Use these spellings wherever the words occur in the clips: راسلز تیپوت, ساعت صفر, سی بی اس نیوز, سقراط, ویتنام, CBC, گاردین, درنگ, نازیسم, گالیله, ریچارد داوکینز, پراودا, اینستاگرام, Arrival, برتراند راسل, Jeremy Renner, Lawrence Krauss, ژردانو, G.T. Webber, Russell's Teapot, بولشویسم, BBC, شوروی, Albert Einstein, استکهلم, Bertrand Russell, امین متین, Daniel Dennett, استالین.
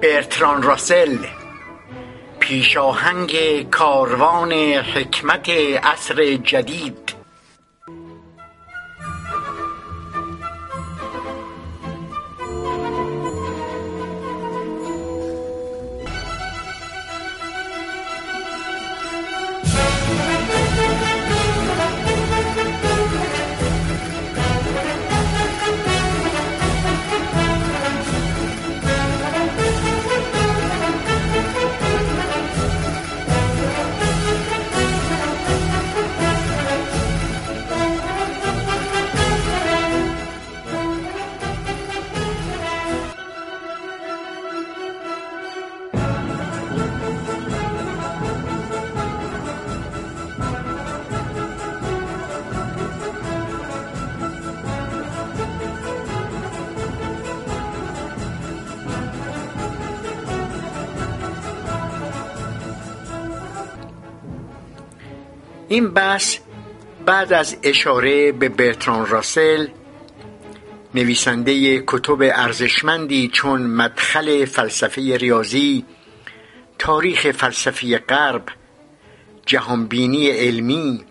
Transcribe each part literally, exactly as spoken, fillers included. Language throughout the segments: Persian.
برتراند راسل، پیشاهنگ کاروان حکمت عصر جدید. این بحث بعد از اشاره به برتراند راسل، نویسنده کتب ارزشمندی چون مدخل فلسفه ریاضی، تاریخ فلسفه غرب، جهانبینی علمی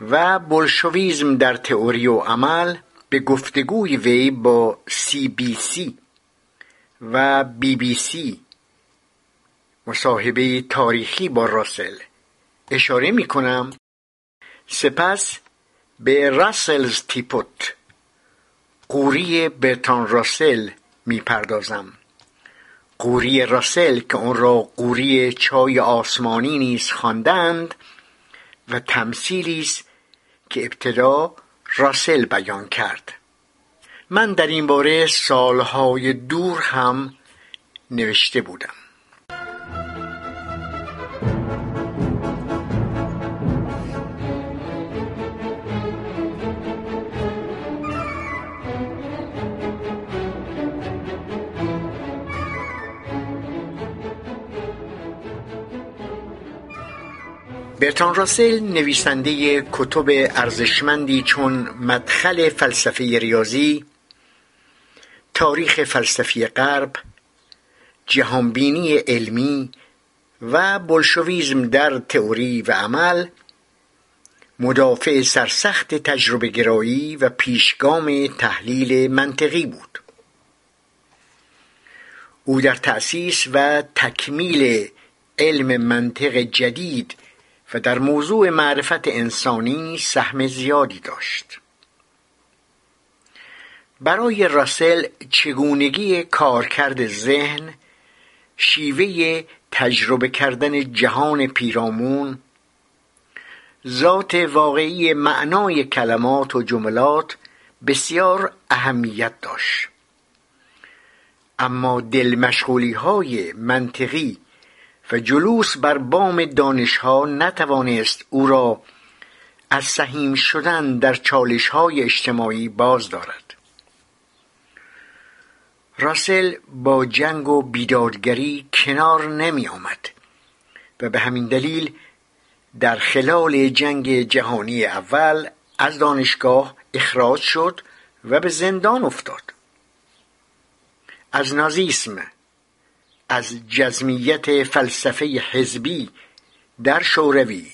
و بولشویسم در تئوری و عمل، به گفتگوی وی با سی بی سی و بی بی سی، مصاحبه تاریخی با راسل اشاره می کنم. سپس به راسلز تیپوت، قوری برتراند راسل، می پردازم. قوری راسل که اون را قوری چای آسمانی نیز خواندند و تمثیلی است که ابتدا راسل بیان کرد. من در این باره سالهای دور هم نوشته بودم. برتراند راسل، نویسنده کتب ارزشمندی چون مدخل فلسفه ریاضی، تاریخ فلسفه غرب، جهانبینی علمی و بولشویسم در تئوری و عمل، مدافع سرسخت تجربه گرایی و پیشگام تحلیل منطقی بود. او در تأسیس و تکمیل علم منطق جدید و در موضوع معرفت انسانی سهم زیادی داشت. برای راسل چگونگی کارکرد ذهن، شیوه تجربه کردن جهان پیرامون، ذات واقعی معنای کلمات و جملات بسیار اهمیت داشت. اما دلمشغولی‌های منطقی و جلوس بر بام دانشها نتوانست او را از سهیم شدن در چالش‌های اجتماعی باز دارد. راسل با جنگ و بیدادگری کنار نمی آمد و به همین دلیل در خلال جنگ جهانی اول از دانشگاه اخراج شد و به زندان افتاد. از نازیسم، از جزمیت فلسفه حزبی در شوروی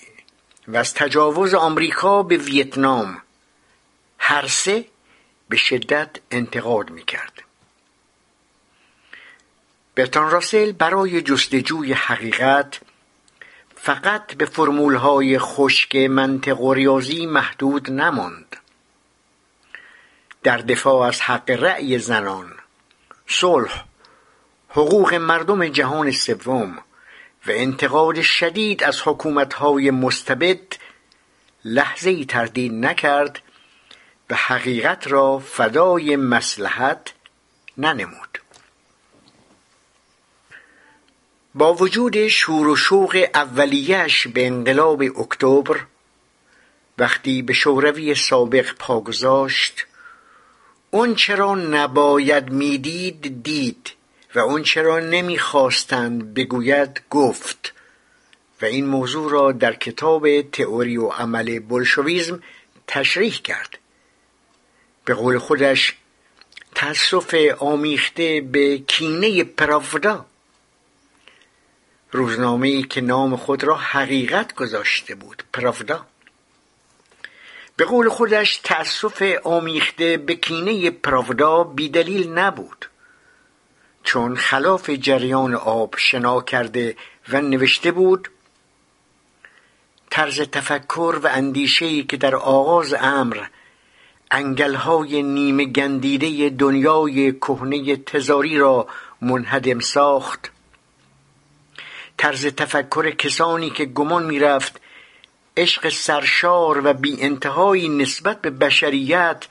و از تجاوز آمریکا به ویتنام، هر سه به شدت انتقاد می‌کرد. برتراند راسل برای جستجوی حقیقت فقط به فرمول‌های خشک منطق و ریاضی محدود نماند. در دفاع از حق رأی زنان، صلح، حقوق مردم جهان سوم و انتقاد شدید از حکومت‌های مستبد لحظه‌ای تردید نکرد و حقیقت را فدای مصلحت ننمود. با وجود شور و شوق اولیه‌اش به انقلاب اکتبر، وقتی به شوروی سابق پا گذاشت، آنچه را نباید می‌دید دید و اون چرا نمیخواستند بگوید گفت، و این موضوع را در کتاب تئوری و عمل بولشویسم تشریح کرد. به قول خودش تأسف آمیخته به کینه پراودا، روزنامه‌ای که نام خود را حقیقت گذاشته بود، پراودا. به قول خودش تأسف آمیخته به کینه پراودا بیدلیل نبود، چون خلاف جریان آب شنا کرده و نوشته بود طرز تفکر و اندیشه‌ای که در آغاز امر انگل‌های نیمه گندیده دنیای کهنه تزاری را منهدم ساخت، طرز تفکر کسانی که گمان می‌رفت عشق سرشار و بی انتهایی نسبت به بشریت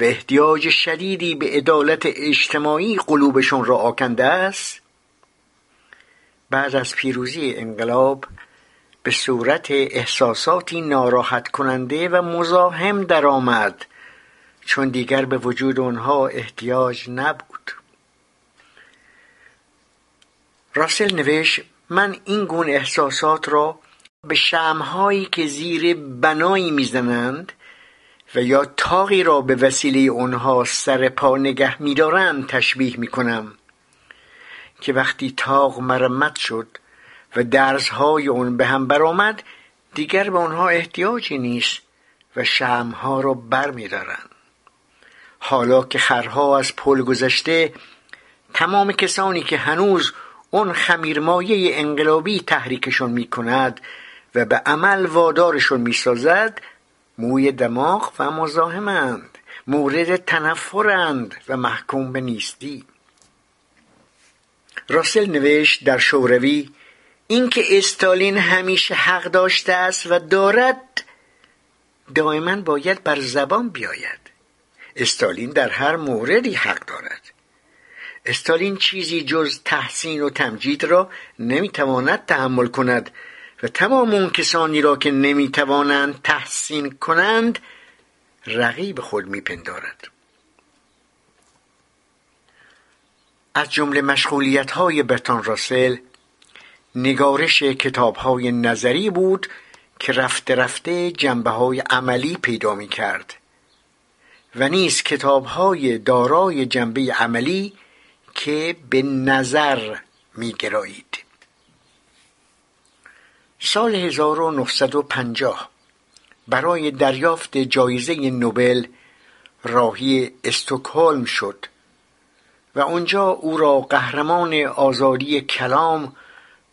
و احتیاج شدیدی به عدالت اجتماعی قلوبشون را آکنده است، بعد از پیروزی انقلاب به صورت احساساتی ناراحت کننده و مزاحم در آمد، چون دیگر به وجود آنها احتیاج نبود. راسل نوشت من این گونه احساسات را به شمع‌هایی که زیر بنایی میزنند و یا تاقی را به وسیله آنها سر پا نگه می‌دارند تشبیه می‌کنم که وقتی تاق مرمت شد و درزهای آن به هم برآمد دیگر به آنها احتیاجی نیست و شمع‌ها را برمی‌دارند. حالا که خرها از پل گذشته، تمام کسانی که هنوز اون خمیرمایه انقلابی تحریکشون می‌کند و به عمل وادارشون می‌سازد، موی دماغ و مزاحمند، مورد تنفرند و محکوم به نیستی. راسل نوشت در شوروی اینکه استالین همیشه حق داشته است و دارد دائما باید بر زبان بیاید. استالین در هر موردی حق دارد. استالین چیزی جز تحسین و تمجید را نمیتواند تحمل کند و تمام اون کسانی را که نمیتوانند تحسین کنند رقیب خود میپندارد. از جمله مشغولیت‌های برتراند راسل نگارش کتاب‌های نظری بود که رفته رفته جنبه‌های عملی پیدا می‌کرد و نیز کتاب‌های دارای جنبه عملی که به نظر می‌گرایید. سال هزار و نهصد و پنجاه برای دریافت جایزه نوبل راهی استکهلم شد و آنجا او را قهرمان آزادی کلام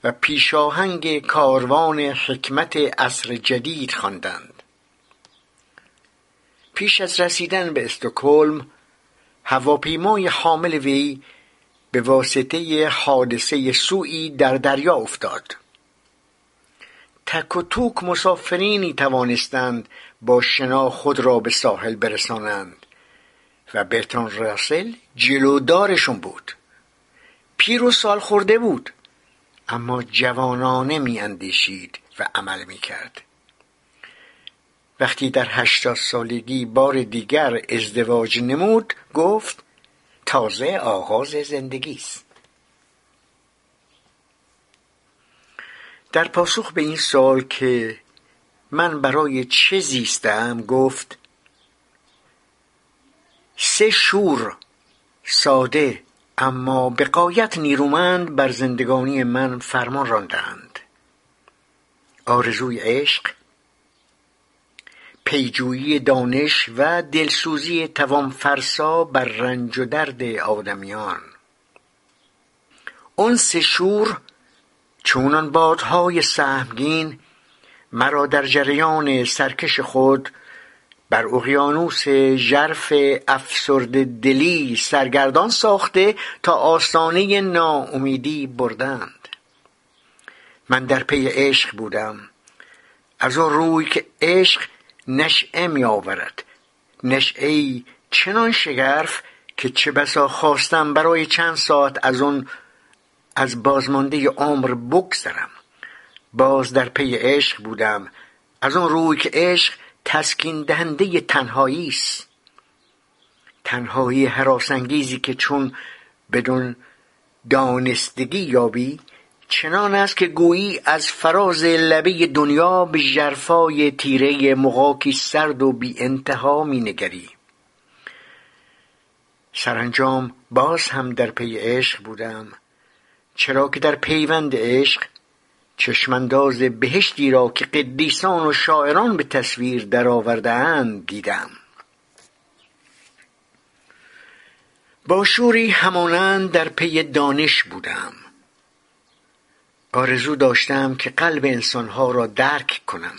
و پیشاهنگ کاروان حکمت عصر جدید خواندند. پیش از رسیدن به استکهلم، هواپیمای حامل وی به واسطه حادثه سوئی در دریا افتاد. تک و توک مسافرینی توانستند با شنا خود را به ساحل برسانند و برتراند راسل جلودارشون بود. پیر و سال خورده بود، اما جوانانه می اندیشید و عمل می کرد. وقتی در هشتاد سالگی بار دیگر ازدواج نمود، گفت تازه آغاز زندگی است. در پاسخ به این سوال که من برای چه زیستم، گفت سه شور ساده اما به غایت نیرومند بر زندگانی من فرمان راندند: آرزوی عشق، پیجویی دانش و دلسوزی توانفرسا بر رنج و درد آدمیان. آن سه شور چونان بادهای سهمگین مرا در جریان سرکش خود بر اقیانوس ژرف افسرده دلی سرگردان ساخته تا آستانه ناامیدی بردند. من در پی عشق بودم، از آن روی که عشق نشعه می آورد، نشعه‌ای چنان شگرف که چه بسا خواستم برای چند ساعت از اون از بازمانده عمر بگذرم. باز در پی عشق بودم، از اون روی که عشق تسکین دهنده تنهایی است، تنهایی هراسانگیزی که چون بدون دانستگی یابی چنان است که گویی از فراز لبه دنیا به ژرفای تیره مغاکی سرد و بی انتها می نگری. سرانجام باز هم در پی عشق بودم، چرا که در پیوند عشق چشمانداز بهشتی را که قدیسان و شاعران به تصویر درآورده‌اند دیدم. با شوری همانند در پی دانش بودم. آرزو داشتم که قلب انسانها را درک کنم.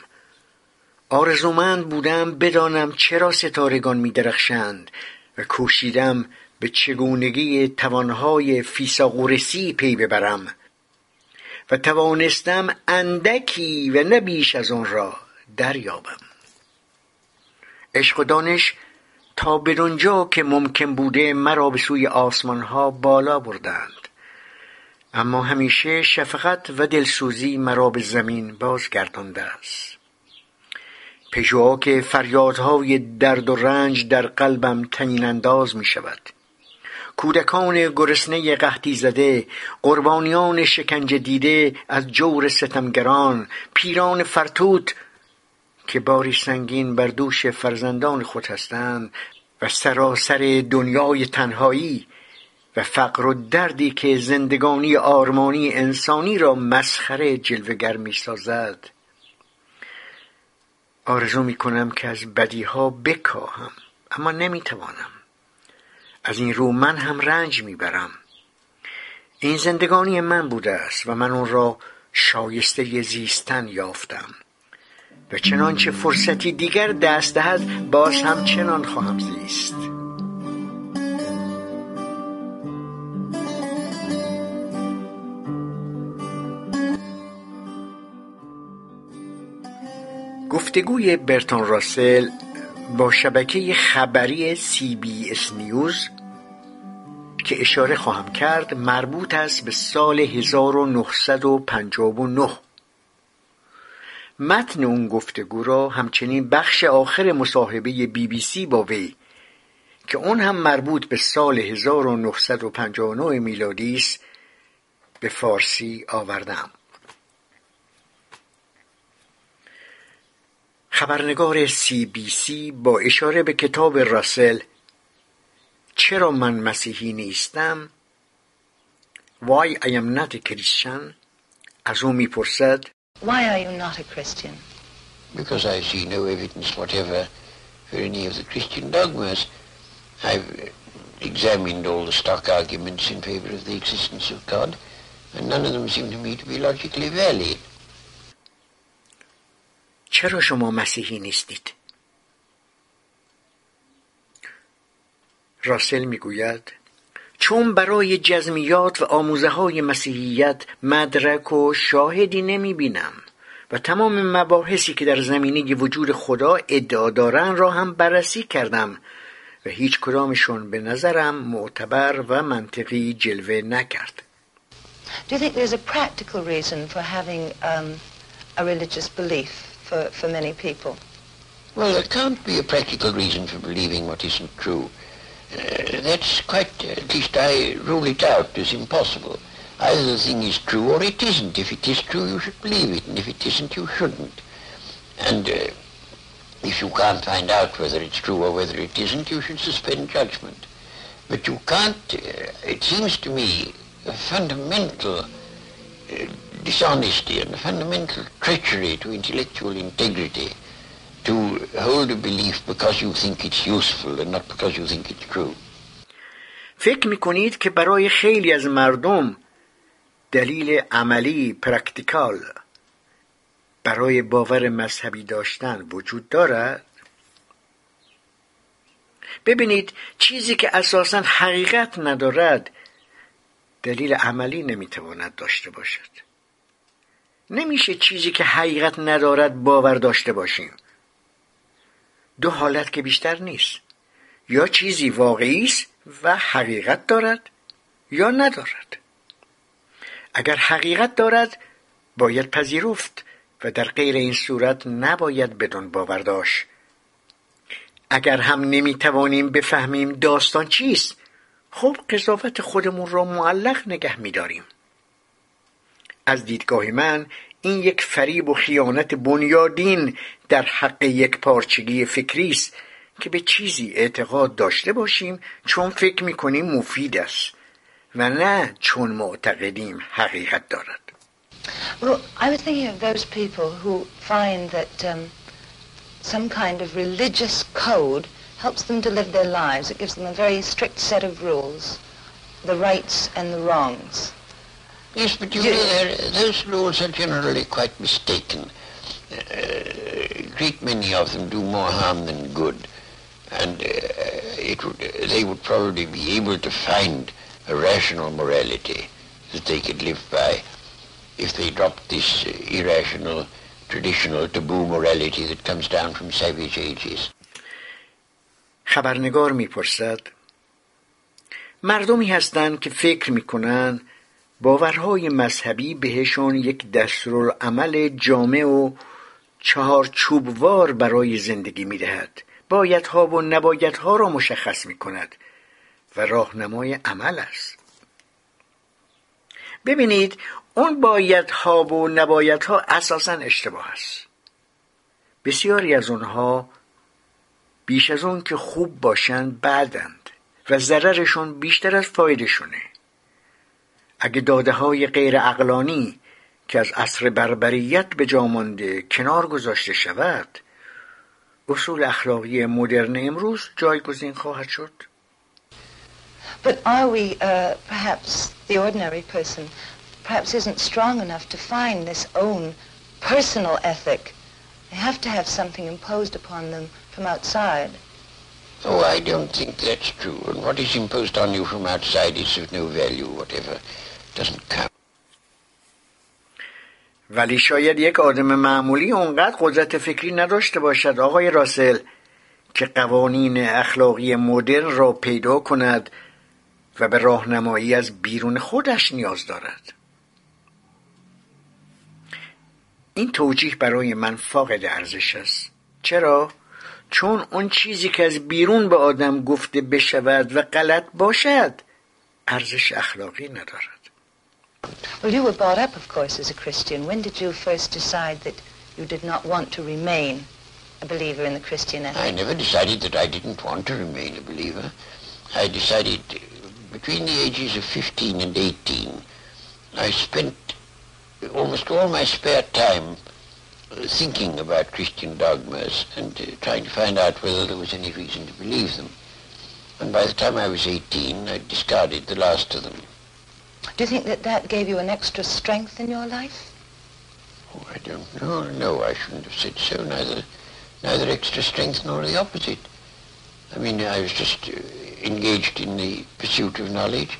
آرزومند بودم بدانم چرا ستارگان می درخشند و کوشیدم به چگونگی توانهای فیثاغورسی پی ببرم و توانستم اندکی و نه بیش از آن را دریابم. عشق و دانش تا بدانجا که ممکن بوده مرا به سوی آسمانها بالا بردند، اما همیشه شفقت و دلسوزی مرا به زمین بازگردانده است. پژواک فریادهای درد و رنج در قلبم طنین انداز می شود. کودکان گرسنه قحطی زده، قربانیان شکنجه دیده از جور ستمگران، پیران فرتوت که باری سنگین بر دوش فرزندان خود هستند و سراسر دنیای تنهایی و فقر و دردی که زندگانی آرمانی انسانی را مسخره جلوه‌گر می سازد. آرزو می کنم که از بدیها بکاهم، اما نمی توانم. از این رو من هم رنج می برم. این زندگانی من بوده است و من اون را شایسته زیستن یافتم و چنانچه فرصتی دیگر دست دهد باز هم چنان خواهم زیست. گفتگوی برتراند راسل با شبکه خبری سی بی اس نیوز که اشاره خواهم کرد مربوط است به سال هزار و نهصد و پنجاه و نه. متن اون گفتگو را همچنین بخش آخر مصاحبه بی بی سی با وی که اون هم مربوط به سال هزار و نهصد و پنجاه و نه میلادی است به فارسی آوردم. خبرنگار سی بی سی با اشاره به کتاب راسل چرا من مسیحی نیستم، Why I Am Not a Christian، از او میپرسد Why are you not a Christian? Because I see no evidence whatever for any of the Christian dogmas. I've examined all the stock arguments in favor of the existence of God, and none of them seem to me to be logically valid. چرا شما مسیحی نیستید؟ راسل میگوید چون برای جزمیات و آموزه های مسیحیت مدرک و شاهدی نمی بینم و تمام مباحثی که در زمینه وجود خدا ادعا دارند را هم بررسی کردم و هیچ کدامشون به نظرم معتبر و منطقی جلوه نکرد. Do you think there's a practical reason for having um, a religious belief for, for many people? Well, there can't be a practical reason for believing what isn't true. Uh, that's quite, uh, at least I rule it out as impossible. Either the thing is true or it isn't. If it is true, you should believe it, and if it isn't, you shouldn't. And uh, if you can't find out whether it's true or whether it isn't, you should suspend judgment. But you can't, uh, it seems to me, a fundamental uh, dishonesty and a fundamental treachery to intellectual integrity to hold a belief because you think it's useful and not because you think it's true. فکر میکنید که برای خیلی از مردم دلیل عملی پرکتیکال برای باور مذهبی داشتن وجود دارد؟ ببینید چیزی که اساساً حقیقت ندارد دلیل عملی نمیتواند داشته باشد. نمیشه چیزی که حقیقت ندارد باور داشته باشیم. دو حالت که بیشتر نیست، یا چیزی واقعی است و حقیقت دارد یا ندارد. اگر حقیقت دارد باید پذیرفت و در غیر این صورت نباید بدون باور داشت. اگر هم نمیتوانیم بفهمیم داستان چیست، خب قضاوت خودمون را معلق نگه میداریم. از دیدگاه من این یک فریب و خیانت بنیادین در حق یک پارچگی فکری است که به چیزی اعتقاد داشته باشیم چون فکر میکنیم مفید است و نه چون معتقدیم حقیقت دارد. Well, I was thinking of those people who find that um, some kind of religious code helps them to live their lives. It gives them a very strict set of rules, the rights and the wrongs. Yes, but you know, those rules are generally quite mistaken. Uh, a great many of them do more harm than good, and uh, it would, they would probably be able to find a rational morality that they could live by if they dropped this uh, irrational, traditional, taboo morality that comes down from savage ages. خبرنگار میپرسد مردمی هستند که فکر میکنند باورهای مذهبی بهشون یک دستورالعمل جامع و چهارچوبوار برای زندگی میدهد، بایدها و نبایدها را مشخص میکند و راهنمای عمل است. ببینید، اون بایدها و نبایدها اساساً اشتباه است. بسیاری از اونها بیش از اون که خوب باشن بدند و ضررشون بیشتر از فایدهشونه. اگه داده های غیر عقلانی که از عصر بربریت به جا مانده کنار گذاشته شود، اصول اخلاقی مدرن امروز جایگزین خواهد شد. But are we uh, perhaps the ordinary person perhaps isn't strong enough to find this own personal ethic? They have to have something imposed upon them from outside. Oh, I don't think that's true. And what is imposed on you from outside is of no value whatever. Doesn't count. ولی شاید یک آدم معمولی اونقدر قدرت فکری نداشته باشد آقای راسل که قوانین اخلاقی مدرن را پیدا کند و به راهنمایی از بیرون خودش نیاز دارد. این توجیه برای من فاقد ارزش است. چرا؟ چون اون چیزی که از بیرون به آدم گفته بشود و غلط باشد ارزش اخلاقی ندارد. Well, you were brought up, of course, as a Christian. When did you first decide that you did not want to remain a believer in the Christian ethic? I never decided that I didn't want to remain a believer. I decided between the ages of fifteen and eighteen. I spent almost all my spare time thinking about Christian dogmas and uh, trying to find out whether there was any reason to believe them. And by the time I was eighteen, I discarded the last of them. Do you think that that gave you an extra strength in your life? Oh, I don't know. No, I shouldn't have said so. Neither, neither extra strength nor the opposite. I mean, I was just uh, engaged in the pursuit of knowledge.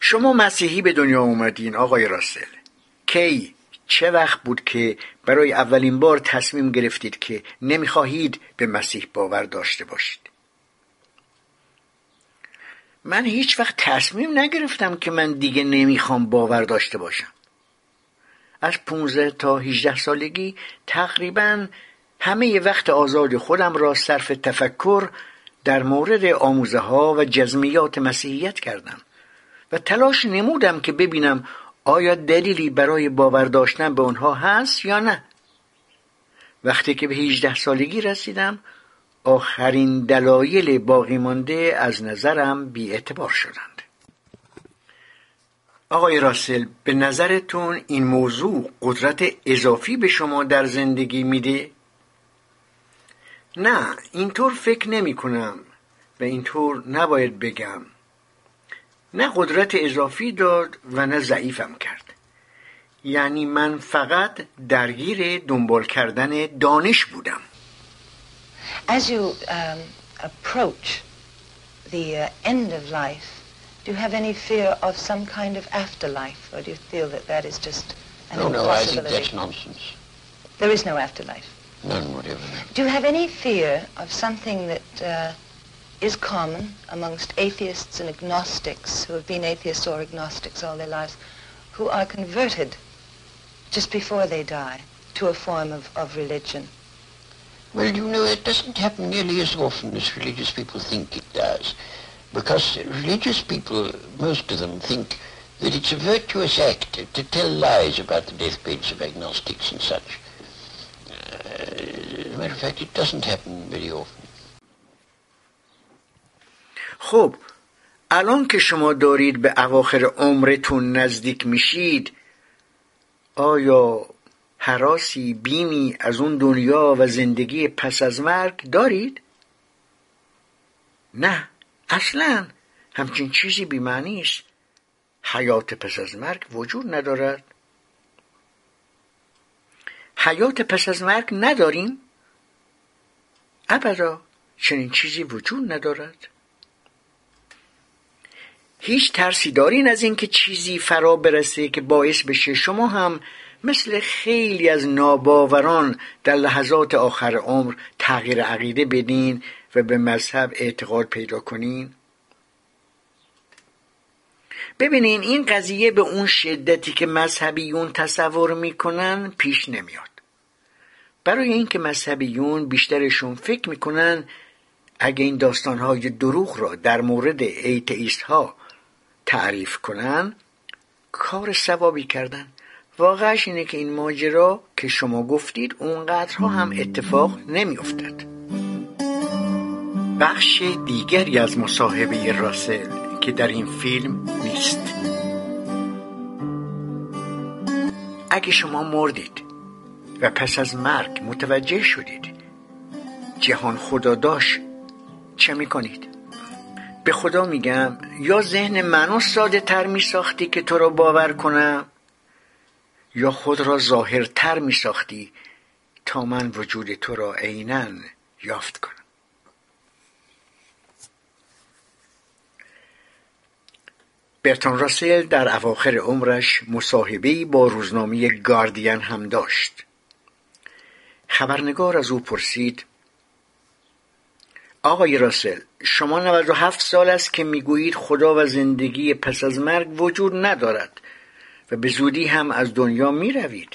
شما مسیحی به دنیا اومدین آقای راسل. کی، چه وقت بود که برای اولین بار تصمیم گرفتید که نمیخواهید به مسیح باور داشته باشید؟ من هیچ وقت تصمیم نگرفتم که من دیگه نمیخوام باور داشته باشم. از پانزده تا هجده سالگی تقریباً همه وقت آزاد خودم را صرف تفکر در مورد آموزه ها و جزمیات مسیحیت کردم و تلاش نمودم که ببینم آیا دلیلی برای باور داشتن به اونها هست یا نه. وقتی که به هجده سالگی رسیدم آخرین دلایل باقی مانده از نظرم بی‌اعتبار شدند. آقای راسل، به نظرتون این موضوع قدرت اضافی به شما در زندگی میده؟ نه، اینطور فکر نمی کنم و اینطور نباید بگم. نه قدرت اضافی داد و نه ضعیفم کرد. یعنی من فقط درگیر دنبال کردن دانش بودم. As you um, approach the uh, end of life, do you have any fear of some kind of afterlife, or do you feel that that is just an no, impossibility? No, I think that's nonsense. There is no afterlife. None whatever. Do you have any fear of something that uh, is common amongst atheists and agnostics who have been atheists or agnostics all their lives, who are converted just before they die to a form of, of religion? Well, you know, it doesn't happen nearly as often as religious people think it does, because religious people, most of them, think that it's a virtuous act to tell lies about the deathbeds of agnostics and such. Uh, matter of fact, it doesn't happen very often. خب الان که شما دارید به اواخر عمرتون نزدیک میشید، آیا هراسی، بینی از اون دنیا و زندگی پس از مرگ دارید؟ نه، اصلاً همچین چیزی بی‌معنی است. حیات پس از مرگ وجود ندارد. حیات پس از مرگ نداریم؟ ابدا، چنین چیزی وجود ندارد. هیچ ترسی دارین از این که چیزی فرا برسه که باعث بشه شما هم مثل خیلی از ناباوران در لحظات آخر عمر تغییر عقیده بدین و به مذهب اعتقاد پیدا کنین؟ ببینین، این قضیه به اون شدتی که مذهبیون تصور میکنن پیش نمیاد. برای اینکه مذهبیون بیشترشون فکر میکنن اگه این داستانهای دروغ را در مورد ایتئیست ها تعریف کنن کار ثوابی کردن. واقعش اینه که این ماجرا که شما گفتید اونقدرها هم اتفاق نمیافتد. بخش دیگری از مصاحبه راسل که در این فیلم نیست. اگه شما مردید و پس از مرگ متوجه شدید جهان خداداش، چه میکنید؟ به خدا میگم، یا ذهن منو ساده تر میساختی که تو رو باور کنم، یا خود را ظاهرتر میساختی تا من وجود تو را عیناً یافت کنم. برتراند راسل در اواخر عمرش مصاحبه‌ای با روزنامه گاردین هم داشت. خبرنگار از او پرسید: آقای راسل، شما نود و هفت سال است که میگویید خدا و زندگی پس از مرگ وجود ندارد و به زودی هم از دنیا میروید.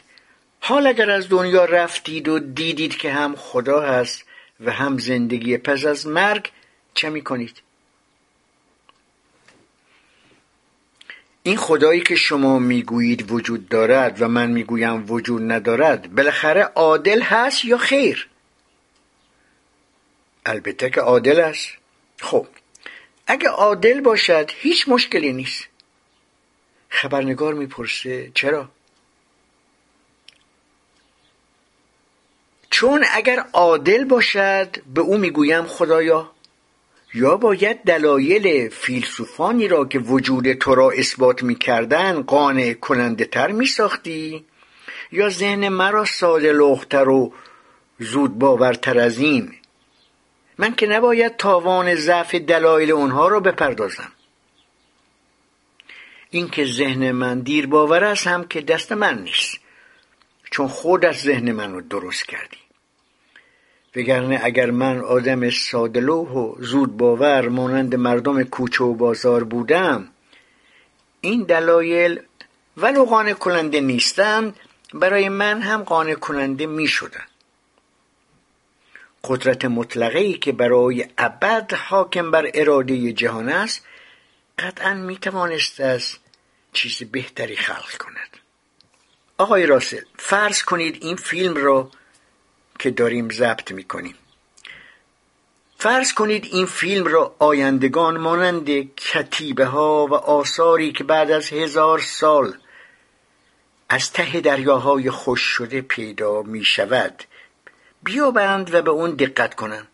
حال اگر از دنیا رفتید و دیدید که هم خدا هست و هم زندگی پس از مرگ، چه میکنید؟ این خدایی که شما میگویید وجود دارد و من میگویم وجود ندارد، بالاخره عادل هست یا خیر؟ البته که عادل است. خب اگه عادل باشد هیچ مشکلی نیست. خبرنگار میپرسه: چرا؟ چون اگر عادل باشد به او میگویم خدایا، یا باید دلایل فیلسوفانی را که وجود تو را اثبات میکردن قانع کننده تر میساختی، یا ذهن مرا ساده لوحتر و زود باورتر از این. من که نباید تاوان ضعف دلایل اونها را بپردازم. این که ذهن من دیر باور است هم که دست من نیست، چون خودت ذهن من رو درست کردی. وگرنه اگر من آدم سادلوح و زود باور مانند مردم کوچه و بازار بودم، این دلایل ولو قانع کننده نیستند برای من هم قانع کننده می شدن. قدرت مطلقه‌ای که برای ابد حاکم بر اراده جهان است قطعا می توانست از چیز بهتری خلق کند. آقای راسل، فرض کنید این فیلم را که داریم ضبط میکنیم، فرض کنید این فیلم را آیندگان مانند کتیبه ها و آثاری که بعد از هزار سال از ته دریاهای خوش شده پیدا می شود بیابند و به اون دقت کنند.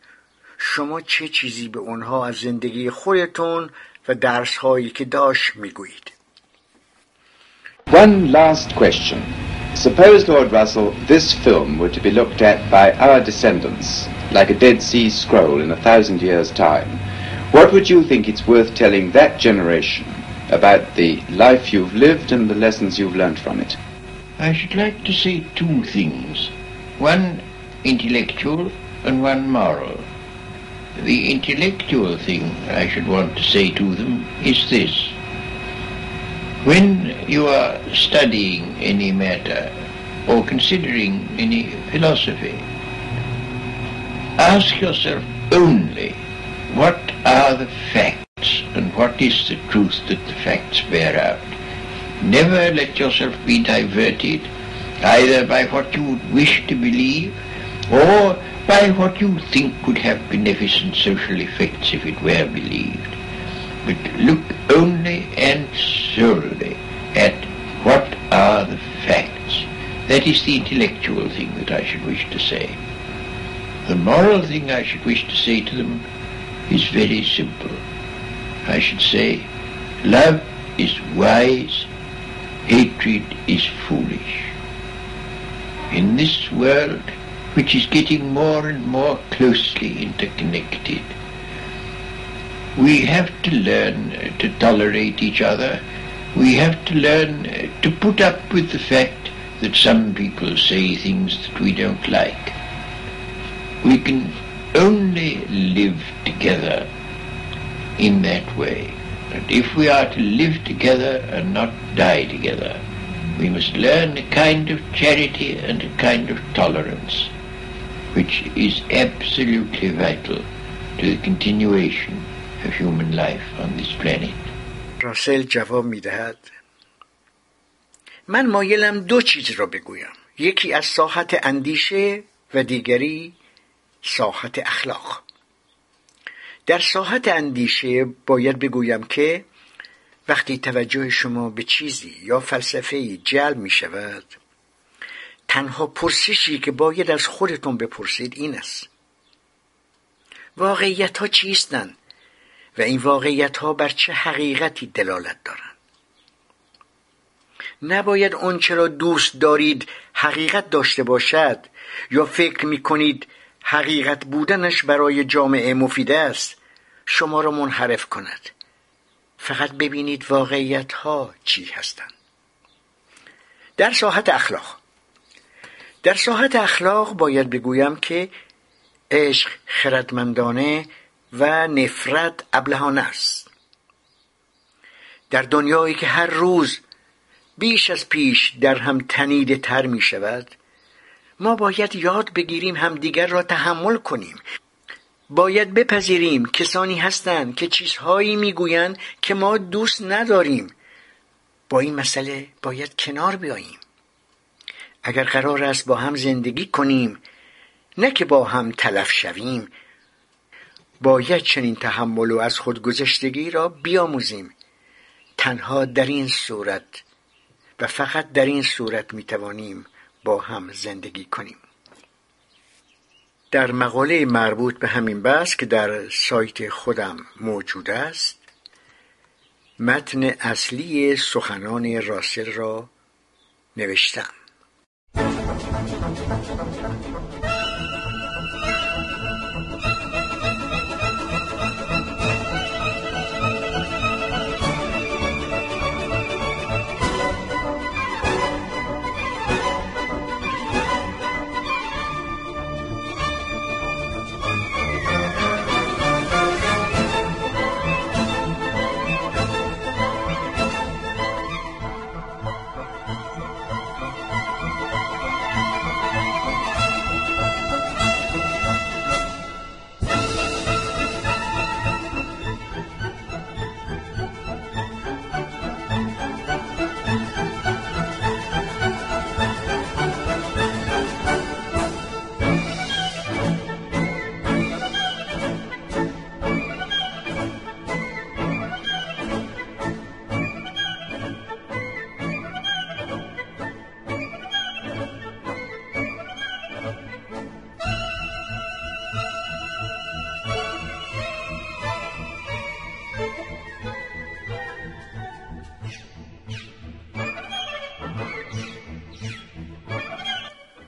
شما چه چیزی به اونها از زندگی خودتون و درس هایی که داشت میگویید؟ One last question. Suppose, Lord Russell, this film were to be looked at by our descendants, like a Dead Sea Scroll in a thousand years' time. What would you think it's worth telling that generation about the life you've lived and the lessons you've learned from it? I should like to say two things, one intellectual and one moral. The intellectual thing I should want to say to them is this. When you are studying any matter or considering any philosophy, ask yourself only what are the facts and what is the truth that the facts bear out. Never let yourself be diverted either by what you would wish to believe or by what you think could have beneficent social effects if it were believed, but look only and solely at what are the facts. That is the intellectual thing that I should wish to say. The moral thing I should wish to say to them is very simple. I should say, love is wise, hatred is foolish. In this world, which is getting more and more closely interconnected, we have to learn to tolerate each other. We have to learn to put up with the fact that some people say things that we don't like. We can only live together in that way. And if we are to live together and not die together, we must learn a kind of charity and a kind of tolerance, which is absolutely vital to the continuation of human life on this planet. راسل جواب می‌دهد: من مایلم دو چیز را بگویم، یکی از ساحت اندیشه و دیگری ساحت اخلاق. در ساحت اندیشه باید بگویم که وقتی توجه شما به چیزی یا فلسفه‌ای جلب می شود، تنها پرسشی که باید از خودتون بپرسید این است: واقعیت ها چیستند و این واقعیت ها بر چه حقیقتی دلالت دارند؟ نباید آنچه را دوست دارید حقیقت داشته باشد یا فکر می کنید حقیقت بودنش برای جامعه مفید است شما را منحرف کند. فقط ببینید واقعیت ها چی هستند. در ساحت اخلاق در ساحت اخلاق باید بگویم که عشق خردمندانه و نفرت ابلهانه است. در دنیایی که هر روز بیش از پیش در هم تنیده تر می شود، ما باید یاد بگیریم همدیگر را تحمل کنیم. باید بپذیریم کسانی هستند که چیزهایی میگویند که ما دوست نداریم. با این مسئله باید کنار بیاییم. اگر قرار است با هم زندگی کنیم، نه که با هم تلف شویم، باید چنین تحمل و از خودگذشتگی را بیاموزیم. تنها در این صورت و فقط در این صورت میتوانیم با هم زندگی کنیم. در مقاله مربوط به همین بحث که در سایت خودم موجود است، متن اصلی سخنان راسل را نوشتم.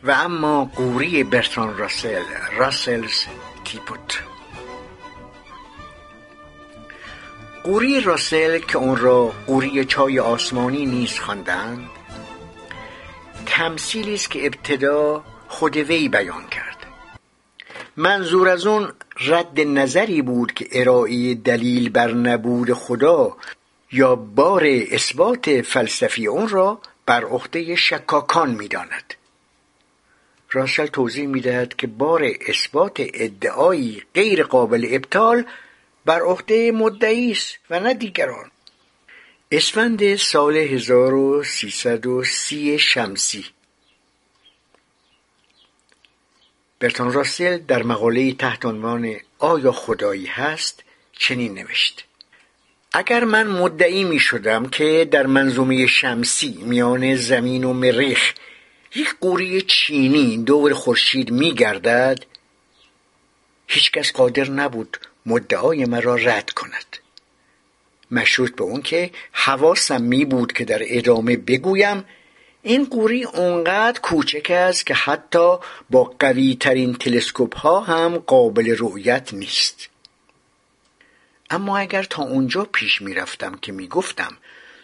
و اما قوری برتران راسل، راسلز تیپوت. قوری راسل که اون را قوری چای آسمانی نیز خواندند، تمثیلی است که ابتدا خود وی بیان کرد. منظور از اون رد نظری بود که ارائه دلیل بر نبود خدا یا بار اثبات فلسفی اون را بر عهده شکاکان می‌داند. راسل توضیح می‌دهد که بار اثبات ادعایی غیر قابل ابطال بر عهده مدعی است و نه دیگران. اسفند سال هزار و سیصد و سی شمسی برتراند راسل در مقاله‌ای تحت عنوان آیا خدایی هست چنین نوشت: اگر من مدعی می شدم که در منظومه شمسی میان زمین و مریخ یک قوری چینی دور خورشید می گردد، هیچکس قادر نبود مدعای مرا رد کند، مشروط به اون که حواسم می بود که در ادامه بگویم این قوری اونقدر کوچک است که حتی با قوی ترین تلسکوپ ها هم قابل رؤیت نیست. اما اگر تا اونجا پیش می رفتم که می گفتم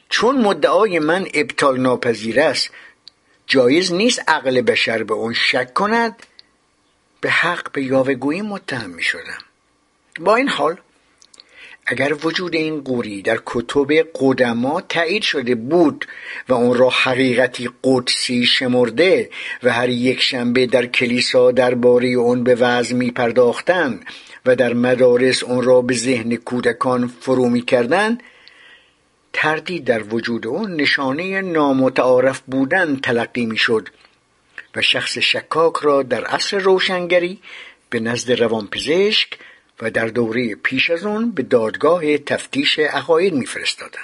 چون مدعای من ابطال ناپذیر است جایز نیست عقل بشر به اون شک کند، به حق به یاوه‌گویی متهم می شدم. با این حال اگر وجود این قوری در کتب قدما تایید شده بود و اون را حقیقتی قدسی شمرده و هر یک شنبه در کلیسا درباره اون به وعظ می پرداختند و در مدارس اون را به ذهن کودکان فرو می کردند، تردید در وجود اون نشانه نامتعارف بودن تلقی می شد و شخص شکاک را در عصر روشنگری به نزد روانپزشک و در دوره پیش از اون به دادگاه تفتیش عقاید می فرستادن.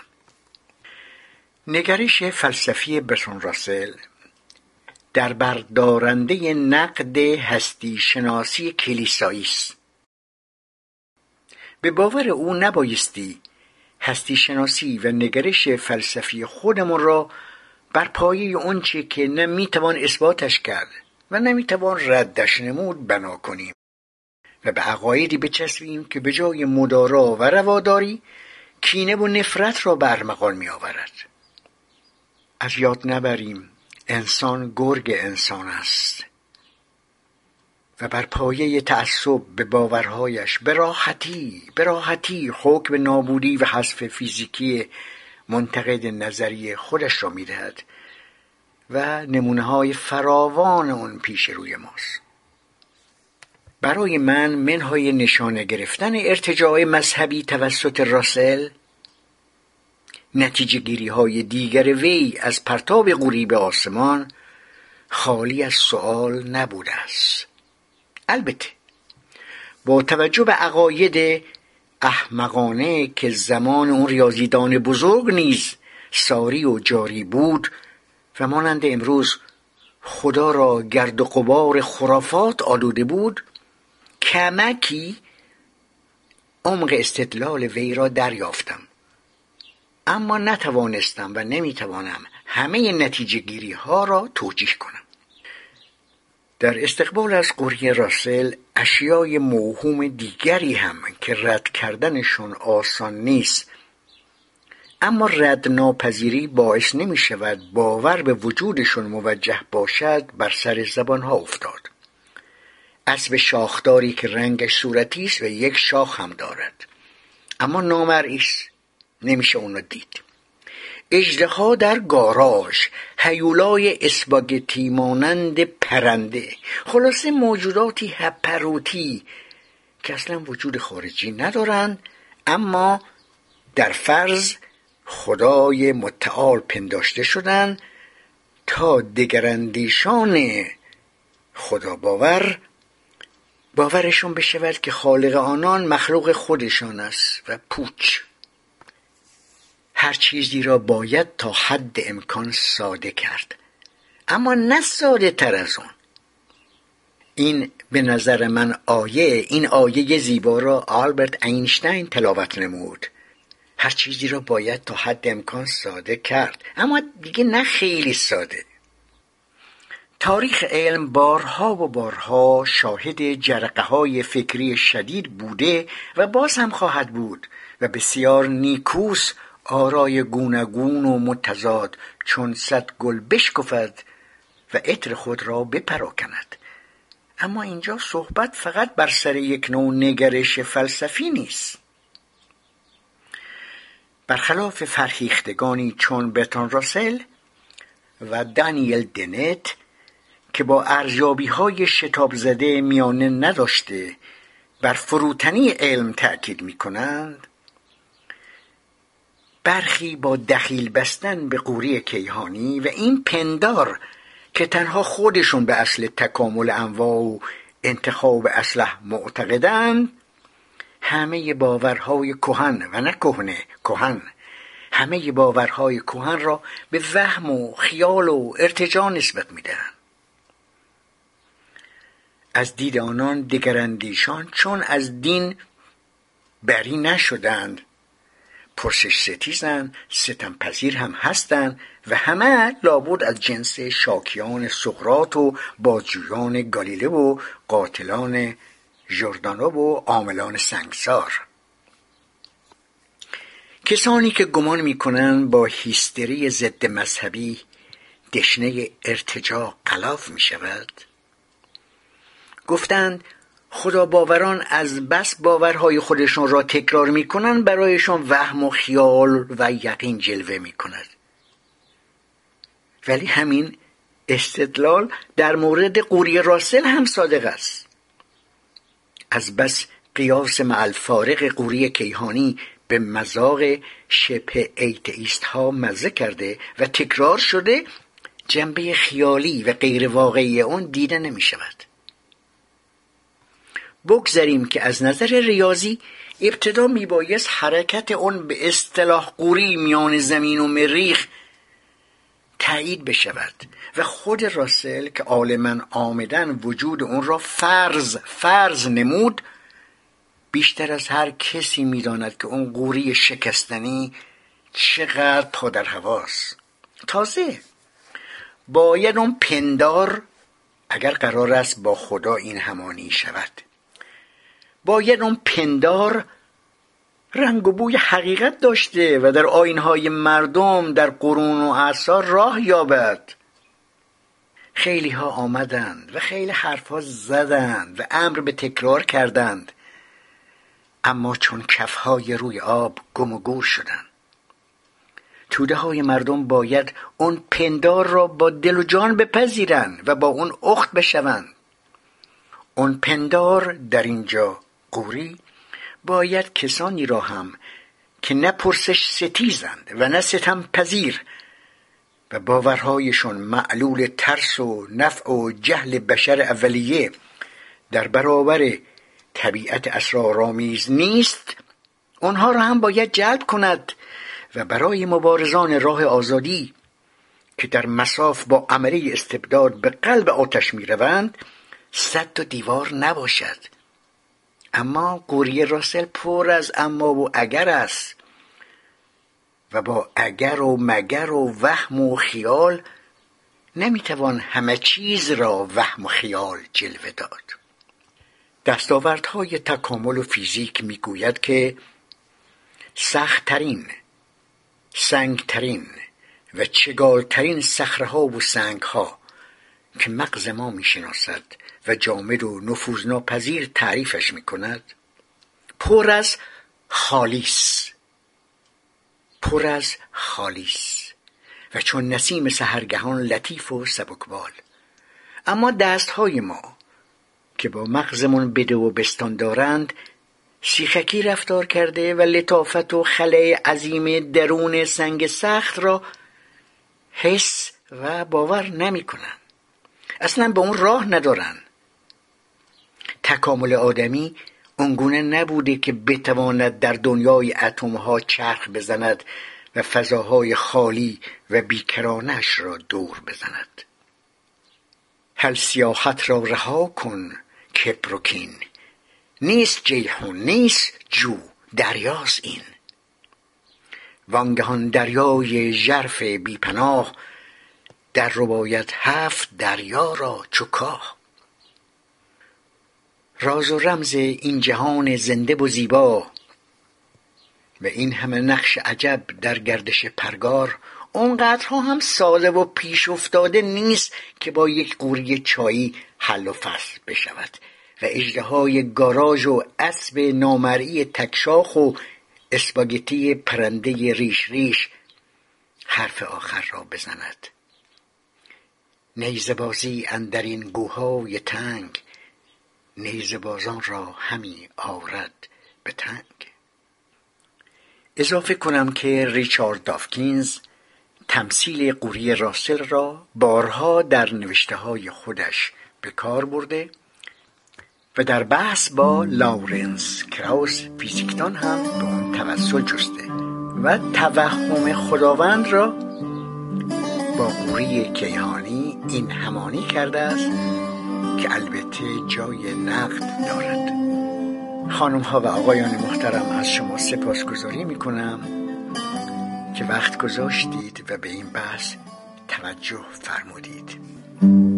نگرش فلسفی برتراند راسل در بردارنده نقد هستی شناسی کلیسایی است. به باور او نبایستی هستی شناسی و نگرش فلسفی خودمون را بر پایه اونچه که نمیتوان اثباتش کرد و نمیتوان ردش نمود بنا کنیم و به عقایدی بچسبیم که به جای مدارا و رواداری کینه و نفرت را به ارمغان می آورد. از یاد نبریم انسان گرگ انسان است و بر پایه تعصب به باورهایش به راحتی به راحتی حکم نابودی و حذف فیزیکی منتقد نظری خودش را می دهد و نمونه های فراوان اون پیش روی ماست. برای من منهای نشانه گرفتن ارتجاع مذهبی توسط راسل نتیجه گیری های دیگر وی از پرتاب قوری به آسمان خالی از سؤال نبوده است. البته با توجه به عقاید احمقانه که زمان اون ریاضیدان بزرگ نیز ساری و جاری بود و مانند امروز خدا را گرد و غبار خرافات آلوده بود، کمکی عمق استدلال وی را دریافتم، اما نتوانستم و نمیتوانم همه نتیجه گیری ها را توجیه کنم. در استقبال از قوری راسل اشیای موهوم دیگری هم که رد کردنشون آسان نیست اما رد ناپذیری باعث نمی شود باور به وجودشون موجه باشد بر سر زبان ها افتاد. اسب شاخداری که رنگش صورتی است و یک شاخ هم دارد اما نامرئی است، نمیشه اون رو دید. اژدها در گاراژ، هیولای اسپاگتی مانند پرنده، خلاصه موجوداتی هپروتی که اصلا وجود خارجی ندارند اما در فرض خدای متعال پنداشته شدن تا دگراندیشان خدا باور باورشون بشود که خالق آنان مخلوق خودشان است و پوچ. هر چیزی را باید تا حد امکان ساده کرد اما نه ساده تر از اون. این به نظر من آیه این آیه زیبا را آلبرت اینشتین تلاوت نمود: هر چیزی را باید تا حد امکان ساده کرد اما دیگه نه خیلی ساده. تاریخ علم بارها و بارها شاهد جرقه های فکری شدید بوده و باز هم خواهد بود و بسیار نیکوس آرای گوناگون و متضاد چون صد گل بشکفد و عطر خود را بپراکند. اما اینجا صحبت فقط بر سر یک نوع نگرش فلسفی نیست. برخلاف فرهیختگانی چون برتراند راسل و دانیل دنت که با ارزیابی‌های شتاب زده میانه نداشته بر فروتنی علم تأکید می‌کنند، برخی با دخیل بستن به قوری کیهانی و این پندار که تنها خودشون به اصل تکامل انواع و انتخاب اصلح معتقدند، همه باورهای کهن و نه کهنه کهن همه باورهای کهن را به وهم و خیال و ارتجاع نسبت میدهند. از دید آنان دگراندیشان چون از دین بری نشدند، پرسش ستیزند، ستم پذیر هم هستند و همه لابد از جنس شاکیان سقراط و بازجویان گالیله و قاتلان ژردانو و عاملان سنگسار. کسانی که گمان می‌کنند با هیستری ضد مذهبی دشنه ارتجاع غلاف می‌شود، گفتند خدا باوران از بس باورهای خودشون را تکرار می‌کنند برایشون وهم و خیال و یقین جلوه می‌کند. ولی همین استدلال در مورد قوری راسل هم صادق است. از بس قیاس مع الفارق قوری کیهانی به مذاق شبه ایتئیست ها مزه کرده و تکرار شده، جنبه خیالی و غیر واقعی اون دیده نمی شود. بگذاریم که از نظر ریاضی ابتدا می بایست حرکت اون به اصطلاح قوری میان زمین و مریخ تایید بشود و خود راسل که عالماً عامداً وجود اون را فرض فرض نمود، بیشتر از هر کسی میداند که اون قوری شکستنی چقدر پا در هواست. تازه باید اون پندار، اگر قرار است با خدا این همانی شود، باید اون پندار رنگ و بوی حقیقت داشته و در آیین‌های مردم در قرون و اعصار راه یابد. خیلی ها آمدند و خیلی حرف‌ها زدند و امر به تکرار کردند، اما چون کفهای روی آب گم و گور شدند. توده های مردم باید اون پندار را با دل و جان بپذیرند و با اون اخت بشوند. اون پندار در اینجا قوری باید کسانی را هم که نه پرسش ستیزند و نه ستم پذیر و باورهایشون معلول ترس و نفع و جهل بشر اولیه در برابر طبیعت اسرارآمیز نیست، اونها را هم باید جلب کند و برای مبارزان راه آزادی که در مصاف با عمله استبداد به قلب آتش می روند سد و دیوار نباشد. اما قوری راسل پر از اما و اگر است و با اگر و مگر و وهم و خیال نمیتوان همه چیز را وهم و خیال جلوه داد. دستاوردهای تکامل و فیزیک میگوید که سخت‌ترین، سنگ‌ترین و چگال‌ترین صخره‌ها و سنگ‌ها که مغز ما میشناسد و جامد و نفوذناپذیر تعریفش میکند، پر از خالیس، پر از خالیس و چون نسیم سحرگاهان لطیف و سبکبال. اما دست‌های ما که با مغزمون بده و بستان دارند سیخکی رفتار کرده و لطافت و خلأ عظیم درون سنگ سخت را حس و باور نمی کنن. اصلا به اون راه ندارن. تکامل آدمی اونگونه نبوده که بتواند در دنیای اتم‌ها چرخ بزند و فضاهای خالی و بیکرانش را دور بزند. هل سیاحت را رها کن کبروکین، نیست جیحون نیست جو، دریاست این. وانگهان دریای ژرف بیپناه، در رباید هفت دریا را چکاه. راز و رمز این جهان زنده و زیبا و این همه نقش عجب در گردش پرگار اونقدرها هم ساده و پیش افتاده نیست که با یک قوری چایی حل و فصل بشود و اژدهای گاراژ و اسب نامرئی تکشاخ و اسپاگتی پرنده ریش ریش حرف آخر را بزند. نیزبازی اندر این گوهای تنگ، نیزبازان را همی آورد به تنگ. اضافه کنم که ریچارد داوکینز تمثیل قوری راسل را بارها در نوشته‌های خودش به کار برده و در بحث با لارنس کراوس فیزیکدان هم به اون توسل جسته و توهم خداوند را با قوری کیهانی این همانی کرده است که البته جای نقد دارد. خانم ها و آقایان محترم، از شما سپاسگزاری می کنم که وقت گذاشتید و به این بحث توجه فرمودید.